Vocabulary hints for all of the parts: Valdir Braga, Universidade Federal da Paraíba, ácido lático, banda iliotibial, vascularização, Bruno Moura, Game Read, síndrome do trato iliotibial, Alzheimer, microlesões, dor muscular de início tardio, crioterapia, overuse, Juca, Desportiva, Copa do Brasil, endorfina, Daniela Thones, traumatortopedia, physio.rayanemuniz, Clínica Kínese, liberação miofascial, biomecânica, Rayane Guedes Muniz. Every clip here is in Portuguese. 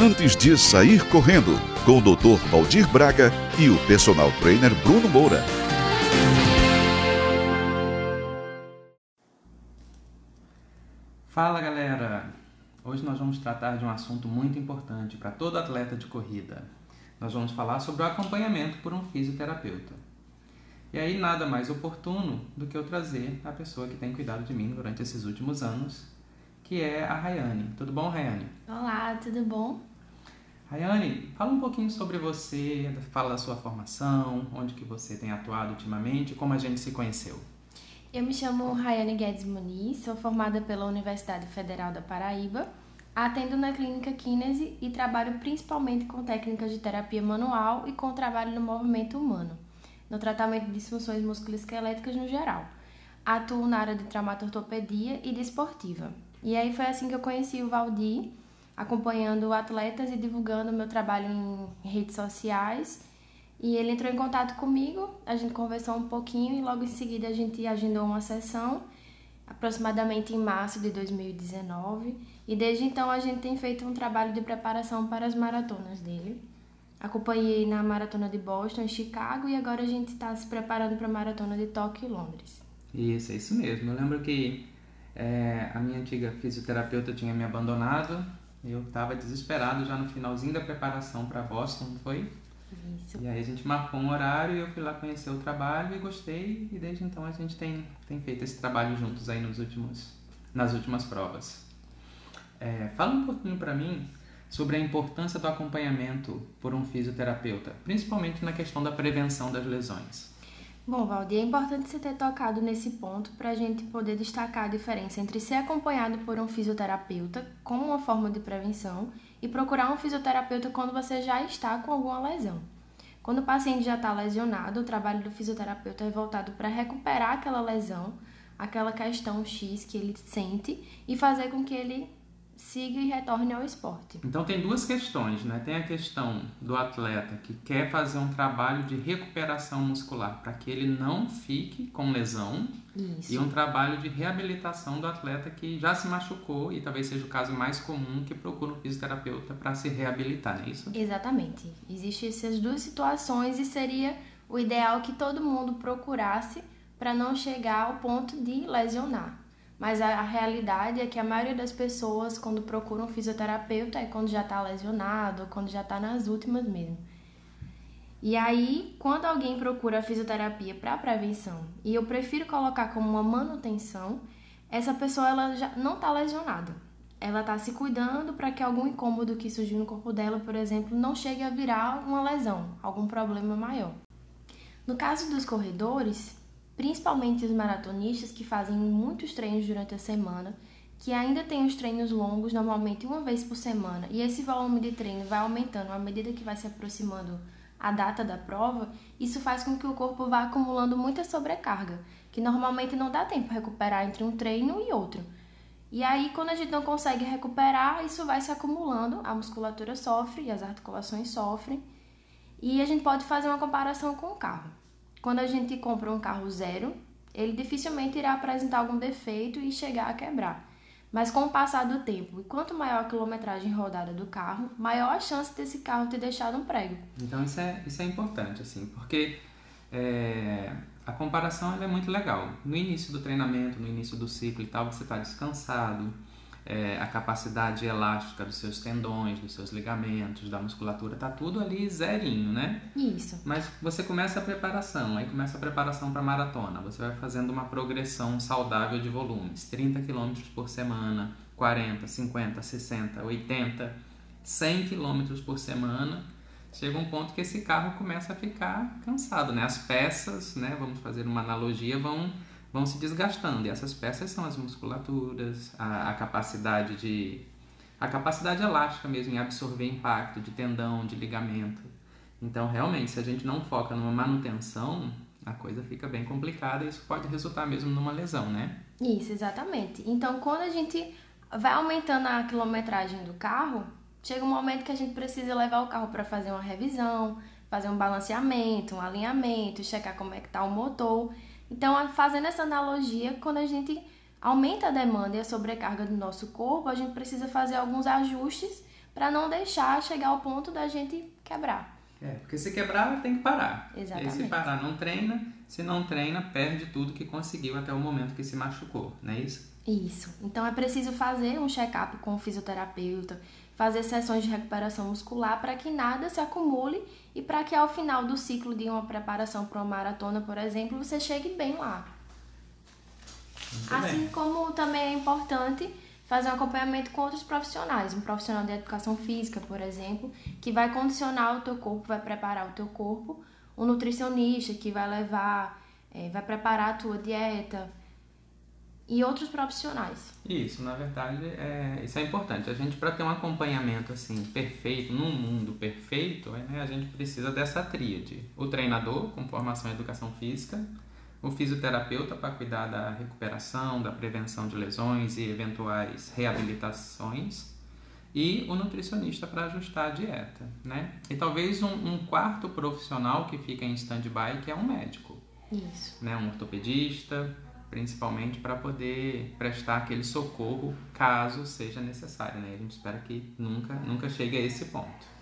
antes de sair correndo, com o Dr. Valdir Braga e o personal trainer Bruno Moura. Fala galera! Hoje nós vamos tratar de um assunto muito importante para todo atleta de corrida. Nós vamos falar sobre o acompanhamento por um fisioterapeuta. E aí nada mais oportuno do que eu trazer a pessoa que tem cuidado de mim durante esses últimos anos, que é a Rayane. Tudo bom, Rayane? Olá, tudo bom? Rayane, fala um pouquinho sobre você, fala da sua formação, onde que você tem atuado ultimamente, como a gente se conheceu. Eu me chamo Rayane Guedes Muniz, sou formada pela Universidade Federal da Paraíba, atendo na Clínica Kínese e trabalho principalmente com técnicas de terapia manual e com trabalho no movimento humano, no tratamento de disfunções musculoesqueléticas no geral. Atuo na área de traumatortopedia e desportiva. E aí foi assim que eu conheci o Valdir, acompanhando atletas e divulgando meu trabalho em redes sociais. E ele entrou em contato comigo, a gente conversou um pouquinho e logo em seguida a gente agendou uma sessão, aproximadamente em março de 2019. E desde então a gente tem feito um trabalho de preparação para as maratonas dele. Acompanhei na maratona de Boston, em Chicago, e agora a gente está se preparando para a maratona de Tóquio e Londres. Isso, é isso mesmo. Eu lembro que a minha antiga fisioterapeuta tinha me abandonado, eu estava desesperado já no finalzinho da preparação para Boston, não foi? Isso. E aí a gente marcou um horário e eu fui lá conhecer o trabalho e gostei, e desde então a gente tem feito esse trabalho juntos aí nas últimas provas. Fala um pouquinho para mim sobre a importância do acompanhamento por um fisioterapeuta, principalmente na questão da prevenção das lesões. Bom, Valdir, é importante você ter tocado nesse ponto para a gente poder destacar a diferença entre ser acompanhado por um fisioterapeuta como uma forma de prevenção e procurar um fisioterapeuta quando você já está com alguma lesão. Quando o paciente já está lesionado, o trabalho do fisioterapeuta é voltado para recuperar aquela lesão, aquela questão X que ele sente e fazer com que ele siga e retorne ao esporte. Então tem duas questões, né? Tem a questão do atleta que quer fazer um trabalho de recuperação muscular para que ele não fique com lesão. Isso. E um trabalho de reabilitação do atleta que já se machucou e talvez seja o caso mais comum, que procura um fisioterapeuta para se reabilitar, não é isso? Exatamente. Existem essas duas situações e seria o ideal que todo mundo procurasse para não chegar ao ponto de lesionar. Mas a realidade é que a maioria das pessoas, quando procuram um fisioterapeuta, é quando já está lesionado, ou quando já está nas últimas mesmo. E aí, quando alguém procura a fisioterapia para prevenção, e eu prefiro colocar como uma manutenção, essa pessoa ela já não está lesionada. Ela está se cuidando para que algum incômodo que surgiu no corpo dela, por exemplo, não chegue a virar uma lesão, algum problema maior. No caso dos corredores, principalmente os maratonistas que fazem muitos treinos durante a semana, que ainda tem os treinos longos, normalmente uma vez por semana, e esse volume de treino vai aumentando à medida que vai se aproximando a data da prova, isso faz com que o corpo vá acumulando muita sobrecarga, que normalmente não dá tempo de recuperar entre um treino e outro. E aí, quando a gente não consegue recuperar, isso vai se acumulando, a musculatura sofre e as articulações sofrem, e a gente pode fazer uma comparação com o carro. Quando a gente compra um carro zero, ele dificilmente irá apresentar algum defeito e chegar a quebrar. Mas com o passar do tempo, e quanto maior a quilometragem rodada do carro, maior a chance desse carro ter deixado um prego. Então isso é importante, assim, porque a comparação ela é muito legal. No início do treinamento, no início do ciclo e tal, você está descansado, a capacidade elástica dos seus tendões, dos seus ligamentos, da musculatura, tá tudo ali zerinho, né? Isso. Mas você começa a preparação, aí começa a preparação para maratona, você vai fazendo uma progressão saudável de volumes, 30 km por semana, 40, 50, 60, 80, 100 km por semana, chega um ponto que esse carro começa a ficar cansado, né? As peças, né, vamos fazer uma analogia, vão se desgastando, e essas peças são as musculaturas, a capacidade elástica mesmo em absorver impacto de tendão, de ligamento. Então, realmente, se a gente não foca numa manutenção, a coisa fica bem complicada e isso pode resultar mesmo numa lesão, né? Isso, exatamente. Então, quando a gente vai aumentando a quilometragem do carro, chega um momento que a gente precisa levar o carro para fazer uma revisão, fazer um balanceamento, um alinhamento, checar como é que tá o motor. Então, fazendo essa analogia, quando a gente aumenta a demanda e a sobrecarga do nosso corpo, a gente precisa fazer alguns ajustes para não deixar chegar ao ponto da gente quebrar. É, porque se quebrar, tem que parar. Exatamente. E se parar, não treina. Se não treina, perde tudo que conseguiu até o momento que se machucou, não é isso? Isso. Então é preciso fazer um check-up com o fisioterapeuta, fazer sessões de recuperação muscular para que nada se acumule e para que ao final do ciclo de uma preparação para uma maratona, por exemplo, você chegue bem lá. Assim como também é importante fazer um acompanhamento com outros profissionais, um profissional de educação física, por exemplo, que vai condicionar o teu corpo, vai preparar o teu corpo, um nutricionista que vai levar, vai preparar a tua dieta e outros profissionais. Isso, na verdade, isso é importante. A gente, para ter um acompanhamento assim perfeito, num mundo perfeito, né, a gente precisa dessa tríade. O treinador, com formação em educação física, o fisioterapeuta para cuidar da recuperação, da prevenção de lesões e eventuais reabilitações, e o nutricionista para ajustar a dieta, né? E talvez um quarto profissional que fica em stand-by, que é um médico. Isso. Né? Um ortopedista, principalmente para poder prestar aquele socorro caso seja necessário, né? A gente espera que nunca chegue a esse ponto.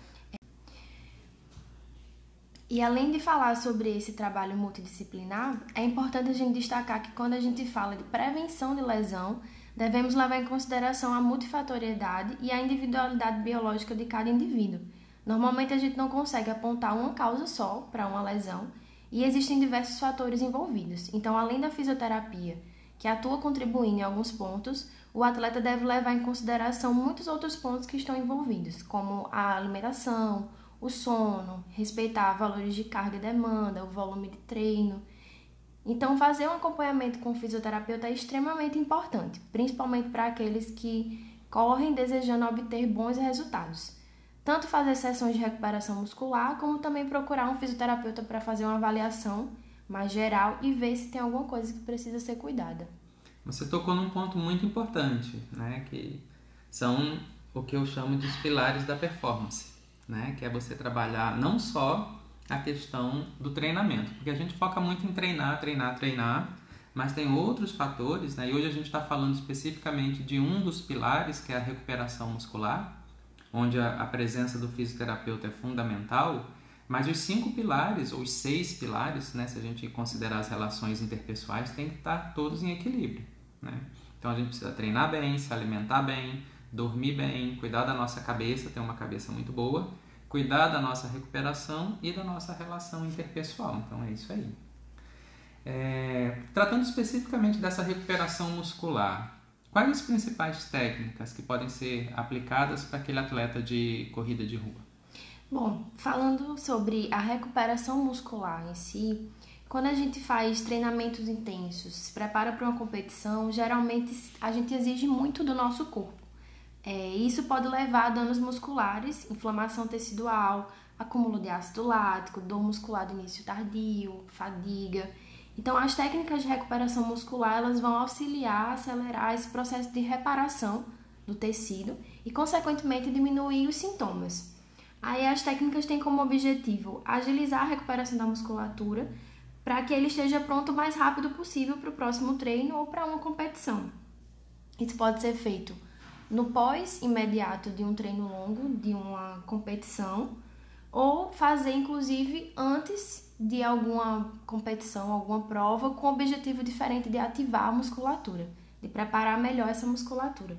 E além de falar sobre esse trabalho multidisciplinar, é importante a gente destacar que quando a gente fala de prevenção de lesão, devemos levar em consideração a multifatoriedade e a individualidade biológica de cada indivíduo. Normalmente a gente não consegue apontar uma causa só para uma lesão e existem diversos fatores envolvidos. Então, além da fisioterapia, que atua contribuindo em alguns pontos, o atleta deve levar em consideração muitos outros pontos que estão envolvidos, como a alimentação, o sono, respeitar valores de carga e demanda, o volume de treino. Então, fazer um acompanhamento com o fisioterapeuta é extremamente importante, principalmente para aqueles que correm desejando obter bons resultados. Tanto fazer sessões de recuperação muscular, como também procurar um fisioterapeuta para fazer uma avaliação mais geral e ver se tem alguma coisa que precisa ser cuidada. Você tocou num ponto muito importante, né? Que são o que eu chamo de os pilares da performance. Né, que é você trabalhar não só a questão do treinamento, porque a gente foca muito em treinar, mas tem outros fatores, né, e hoje a gente está falando especificamente de um dos pilares, que é a recuperação muscular, onde a presença do fisioterapeuta é fundamental, mas os 5 pilares, ou os 6 pilares, né, se a gente considerar as relações interpessoais, tem que estar todos em equilíbrio, né? Então a gente precisa treinar bem, se alimentar bem, dormir bem, cuidar da nossa cabeça, ter uma cabeça muito boa, cuidar da nossa recuperação e da nossa relação interpessoal. Então é isso aí. Tratando especificamente dessa recuperação muscular, quais as principais técnicas que podem ser aplicadas para aquele atleta de corrida de rua? Bom, falando sobre a recuperação muscular em si, quando a gente faz treinamentos intensos, se prepara para uma competição, geralmente a gente exige muito do nosso corpo. Isso pode levar a danos musculares, inflamação tecidual, acúmulo de ácido lático, dor muscular de início tardio, fadiga. Então, as técnicas de recuperação muscular elas vão auxiliar, acelerar esse processo de reparação do tecido e, consequentemente, diminuir os sintomas. Aí, as técnicas têm como objetivo agilizar a recuperação da musculatura para que ele esteja pronto o mais rápido possível para o próximo treino ou para uma competição. Isso pode ser feito no pós-imediato de um treino longo, de uma competição, ou fazer, inclusive, antes de alguma competição, alguma prova, com o objetivo diferente de ativar a musculatura, de preparar melhor essa musculatura.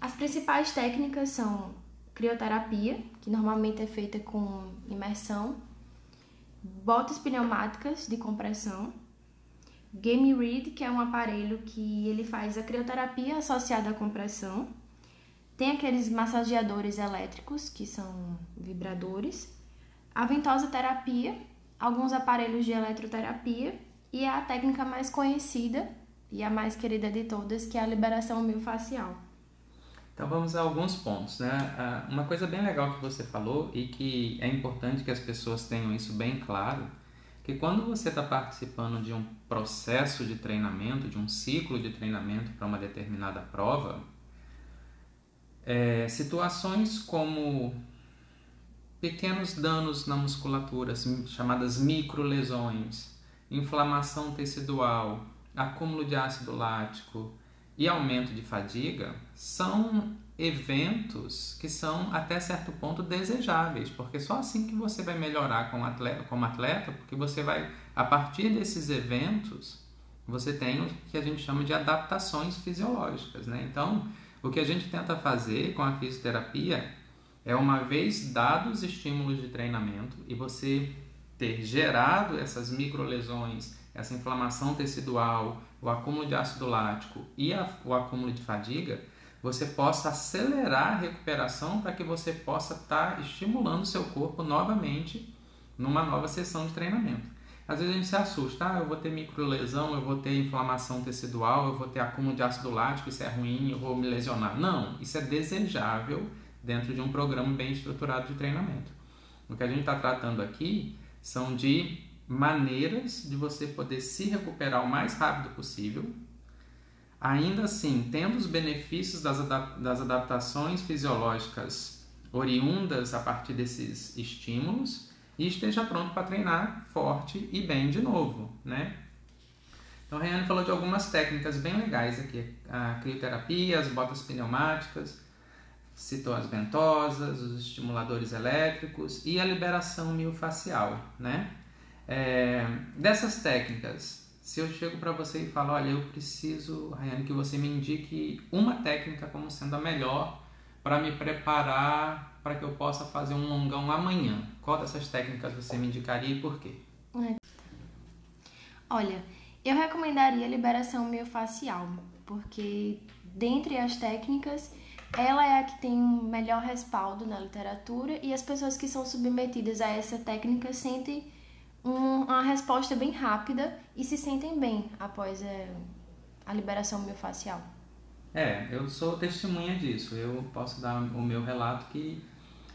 As principais técnicas são crioterapia, que normalmente é feita com imersão, botas pneumáticas de compressão, Game Read, que é um aparelho que ele faz a crioterapia associada à compressão. Tem aqueles massageadores elétricos, que são vibradores. A ventosa terapia, alguns aparelhos de eletroterapia. E a técnica mais conhecida e a mais querida de todas, que é a liberação miofascial. Então vamos a alguns pontos, né? Uma coisa bem legal que você falou e que é importante que as pessoas tenham isso bem claro, que quando você está participando de um processo de treinamento, de um ciclo de treinamento para uma determinada prova, situações como pequenos danos na musculatura, chamadas microlesões, inflamação tecidual, acúmulo de ácido lático, e aumento de fadiga são eventos que são até certo ponto desejáveis, porque só assim que você vai melhorar como atleta, porque você vai, a partir desses eventos, você tem o que a gente chama de adaptações fisiológicas, né? Então, o que a gente tenta fazer com a fisioterapia é, uma vez dados os estímulos de treinamento e você ter gerado essas microlesões, essa inflamação tecidual, o acúmulo de ácido lático e o acúmulo de fadiga, você possa acelerar a recuperação para que você possa estar estimulando o seu corpo novamente numa nova sessão de treinamento. Às vezes a gente se assusta, eu vou ter microlesão, eu vou ter inflamação tecidual, eu vou ter acúmulo de ácido lático, isso é ruim, eu vou me lesionar. Não, isso é desejável dentro de um programa bem estruturado de treinamento. O que a gente está tratando aqui são de maneiras de você poder se recuperar o mais rápido possível, ainda assim, tendo os benefícios das adaptações fisiológicas oriundas a partir desses estímulos, e esteja pronto para treinar forte e bem de novo, né? Então, a Rayane falou de algumas técnicas bem legais aqui. A crioterapia, as botas pneumáticas, citou as ventosas, os estimuladores elétricos e a liberação miofascial, né? Dessas técnicas, se eu chego para você e falo, olha, eu preciso, Rayane, que você me indique uma técnica como sendo a melhor para me preparar para que eu possa fazer um longão amanhã. Qual dessas técnicas você me indicaria e por quê? Olha, eu recomendaria a liberação miofascial, porque dentre as técnicas, ela é a que tem o melhor respaldo na literatura e as pessoas que são submetidas a essa técnica sentem uma resposta bem rápida e se sentem bem após a liberação miofascial. Eu sou testemunha disso. Eu posso dar o meu relato que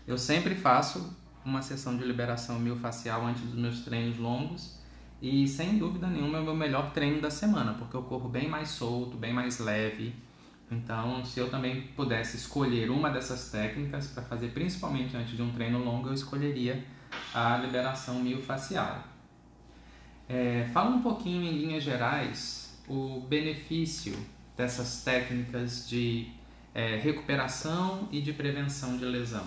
eu sempre faço uma sessão de liberação miofascial antes dos meus treinos longos e, sem dúvida nenhuma, é o meu melhor treino da semana, porque eu corro bem mais solto, bem mais leve. Então, se eu também pudesse escolher uma dessas técnicas para fazer principalmente antes de um treino longo, eu escolheria a liberação miofascial. Fala um pouquinho, em linhas gerais, o benefício dessas técnicas de recuperação e de prevenção de lesão.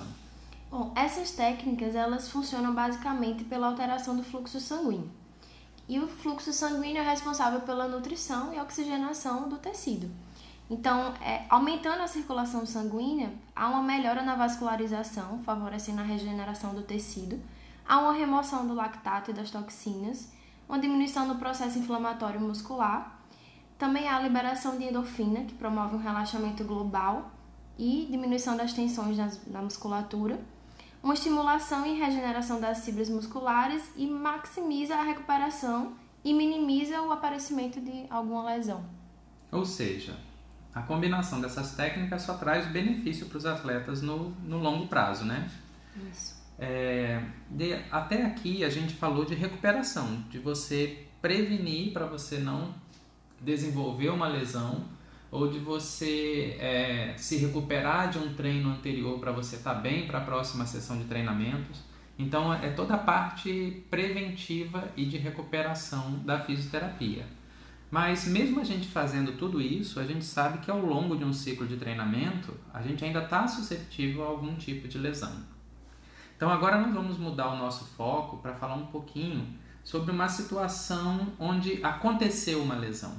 Bom, essas técnicas, elas funcionam basicamente pela alteração do fluxo sanguíneo. E o fluxo sanguíneo é responsável pela nutrição e oxigenação do tecido. Então, aumentando a circulação sanguínea, há uma melhora na vascularização, favorecendo a regeneração do tecido, há uma remoção do lactato e das toxinas, uma diminuição do processo inflamatório muscular, também há a liberação de endorfina, que promove um relaxamento global e diminuição das tensões na musculatura, uma estimulação e regeneração das fibras musculares e maximiza a recuperação e minimiza o aparecimento de alguma lesão. Ou seja, a combinação dessas técnicas só traz benefício para os atletas no longo prazo, né? Isso. Até aqui a gente falou de recuperação, de você prevenir para você não desenvolver uma lesão ou de você se recuperar de um treino anterior para você estar bem para a próxima sessão de treinamentos. Então, é toda a parte preventiva e de recuperação da fisioterapia. Mas mesmo a gente fazendo tudo isso, a gente sabe que ao longo de um ciclo de treinamento, a gente ainda está suscetível a algum tipo de lesão. Então agora nós vamos mudar o nosso foco para falar um pouquinho sobre uma situação onde aconteceu uma lesão,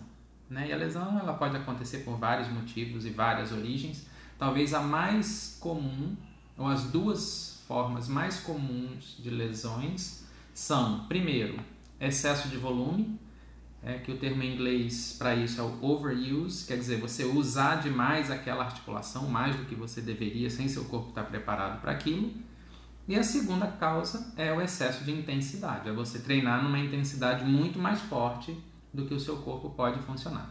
né? E a lesão, ela pode acontecer por vários motivos e várias origens. Talvez a mais comum, ou as duas formas mais comuns de lesões são, primeiro, excesso de volume, que o termo em inglês para isso é o overuse, quer dizer, você usar demais aquela articulação, mais do que você deveria, sem seu corpo estar preparado para aquilo. E a segunda causa é o excesso de intensidade, é você treinar numa intensidade muito mais forte do que o seu corpo pode funcionar.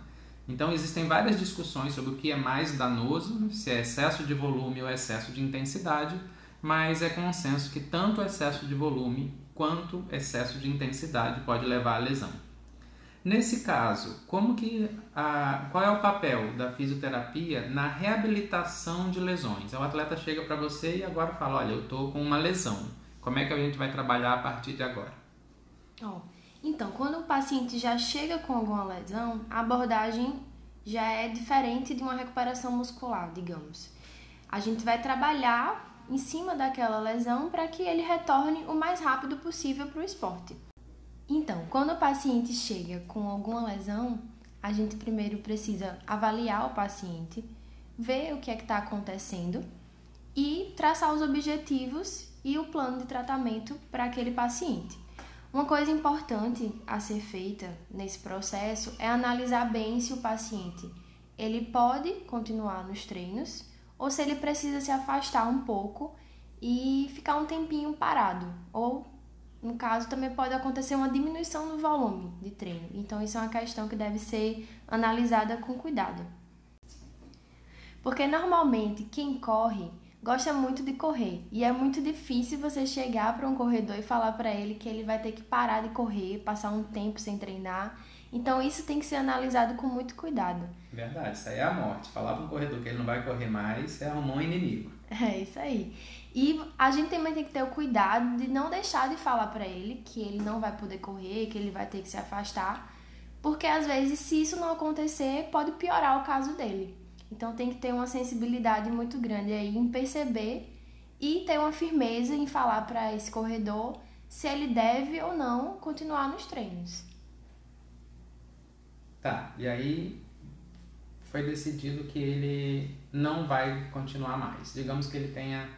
Então existem várias discussões sobre o que é mais danoso, se é excesso de volume ou excesso de intensidade, mas é consenso que tanto o excesso de volume quanto o excesso de intensidade pode levar à lesão. Nesse caso, qual é o papel da fisioterapia na reabilitação de lesões? O atleta chega para você e agora fala, olha, eu estou com uma lesão. Como é que a gente vai trabalhar a partir de agora? Então, quando o paciente já chega com alguma lesão, a abordagem já é diferente de uma recuperação muscular, digamos. A gente vai trabalhar em cima daquela lesão para que ele retorne o mais rápido possível para o esporte. Então, quando o paciente chega com alguma lesão, a gente primeiro precisa avaliar o paciente, ver o que é que está acontecendo e traçar os objetivos e o plano de tratamento para aquele paciente. Uma coisa importante a ser feita nesse processo é analisar bem se o paciente ele pode continuar nos treinos ou se ele precisa se afastar um pouco e ficar um tempinho parado. Ou, no caso, também pode acontecer uma diminuição no volume de treino. Então, isso é uma questão que deve ser analisada com cuidado. Porque, normalmente, quem corre gosta muito de correr e é muito difícil você chegar para um corredor e falar para ele que ele vai ter que parar de correr, passar um tempo sem treinar. Então isso tem que ser analisado com muito cuidado. Verdade, isso aí é a morte. Falar para um corredor que ele não vai correr mais é arrumar um inimigo. É isso aí. E a gente também tem que ter o cuidado de não deixar de falar para ele que ele não vai poder correr, que ele vai ter que se afastar, porque às vezes se isso não acontecer pode piorar o caso dele. Então tem que ter uma sensibilidade muito grande aí em perceber e ter uma firmeza em falar para esse corredor se ele deve ou não continuar nos treinos. Tá, e aí foi decidido que ele não vai continuar mais. Digamos que ele tenha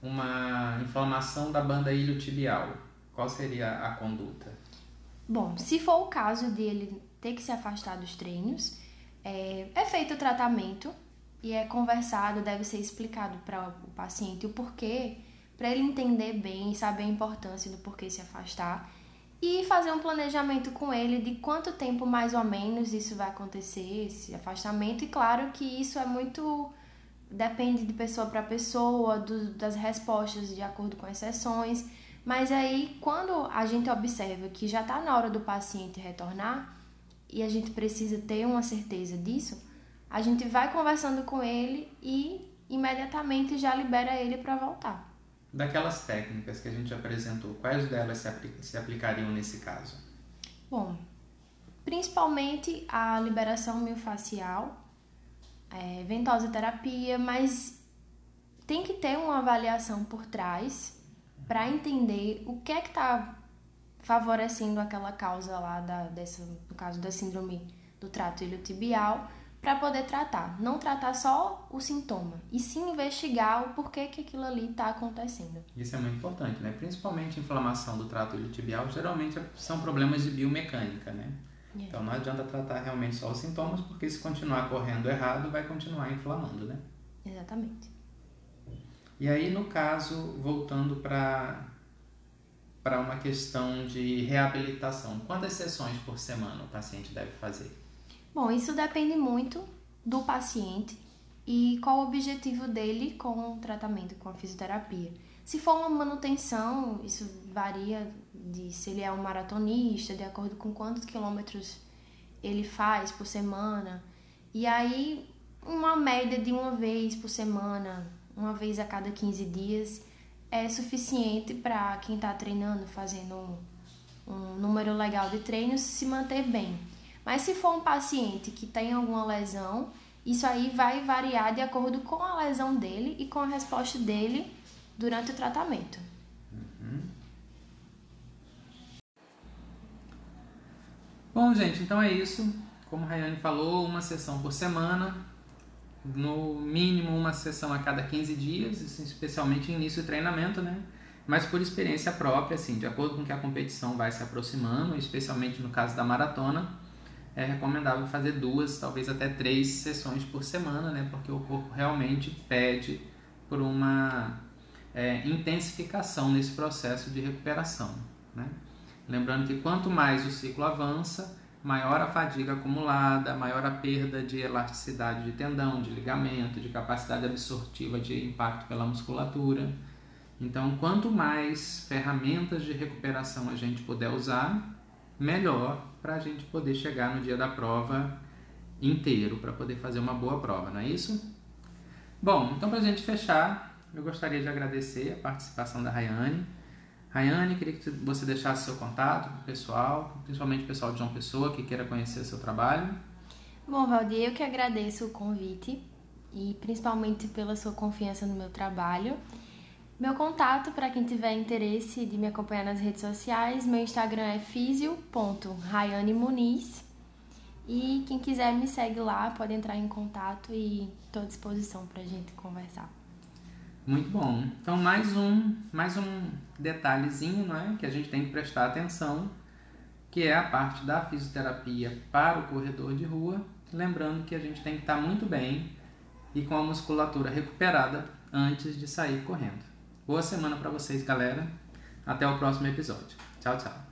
uma inflamação da banda iliotibial. Qual seria a conduta? Bom, se for o caso dele ter que se afastar dos treinos, é feito o tratamento e é conversado, deve ser explicado para o paciente o porquê, para ele entender bem e saber a importância do porquê se afastar e fazer um planejamento com ele de quanto tempo mais ou menos isso vai acontecer, esse afastamento. E claro que isso é muito, depende de pessoa para pessoa, das respostas de acordo com as sessões, mas aí quando a gente observa que já está na hora do paciente retornar, e a gente precisa ter uma certeza disso, a gente vai conversando com ele e imediatamente já libera ele para voltar. Daquelas técnicas que a gente apresentou, quais delas se aplicariam nesse caso? Bom, principalmente a liberação miofascial, ventosa terapia, mas tem que ter uma avaliação por trás para entender o que é que está favorecendo aquela causa lá, no caso da síndrome do trato iliotibial, para poder tratar. Não tratar só o sintoma, e sim investigar o porquê que aquilo ali está acontecendo. Isso é muito importante, né? Principalmente a inflamação do trato iliotibial, geralmente são problemas de biomecânica, né? É. Então não adianta tratar realmente só os sintomas, porque se continuar correndo errado, vai continuar inflamando, né? Exatamente. E aí, no caso, voltando para uma questão de reabilitação, quantas sessões por semana o paciente deve fazer? Bom, isso depende muito do paciente e qual o objetivo dele com o tratamento, com a fisioterapia. Se for uma manutenção, isso varia de se ele é um maratonista, de acordo com quantos quilômetros ele faz por semana. E aí, uma média de uma vez por semana, uma vez a cada 15 dias, é suficiente para quem está treinando, fazendo um número legal de treinos, se manter bem. Mas se for um paciente que tem alguma lesão, isso aí vai variar de acordo com a lesão dele e com a resposta dele durante o tratamento. Uhum. Bom, gente, então é isso. Como a Rayane falou, uma sessão por semana. No mínimo uma sessão a cada 15 dias, especialmente início de treinamento, né? Mas por experiência própria, assim, de acordo com que a competição vai se aproximando, especialmente no caso da maratona, é recomendável fazer 2, talvez até 3 sessões por semana, né? Porque o corpo realmente pede por uma intensificação nesse processo de recuperação, né? Lembrando que quanto mais o ciclo avança, maior a fadiga acumulada, maior a perda de elasticidade de tendão, de ligamento, de capacidade absortiva de impacto pela musculatura. Então, quanto mais ferramentas de recuperação a gente puder usar, melhor para a gente poder chegar no dia da prova inteiro, para poder fazer uma boa prova, não é isso? Bom, então para a gente fechar, eu gostaria de agradecer a participação da Rayane. Rayane, queria que você deixasse seu contato com o pessoal, principalmente o pessoal de João Pessoa, que queira conhecer o seu trabalho. Bom, Valdir, eu que agradeço o convite e principalmente pela sua confiança no meu trabalho. Meu contato, para quem tiver interesse de me acompanhar nas redes sociais, meu Instagram é physio.rayanemuniz e quem quiser me segue lá, pode entrar em contato e estou à disposição para a gente conversar. Muito bom. Então, mais um detalhezinho, né, que a gente tem que prestar atenção, que é a parte da fisioterapia para o corredor de rua, lembrando que a gente tem que estar muito bem e com a musculatura recuperada antes de sair correndo. Boa semana para vocês, galera. Até o próximo episódio. Tchau, tchau.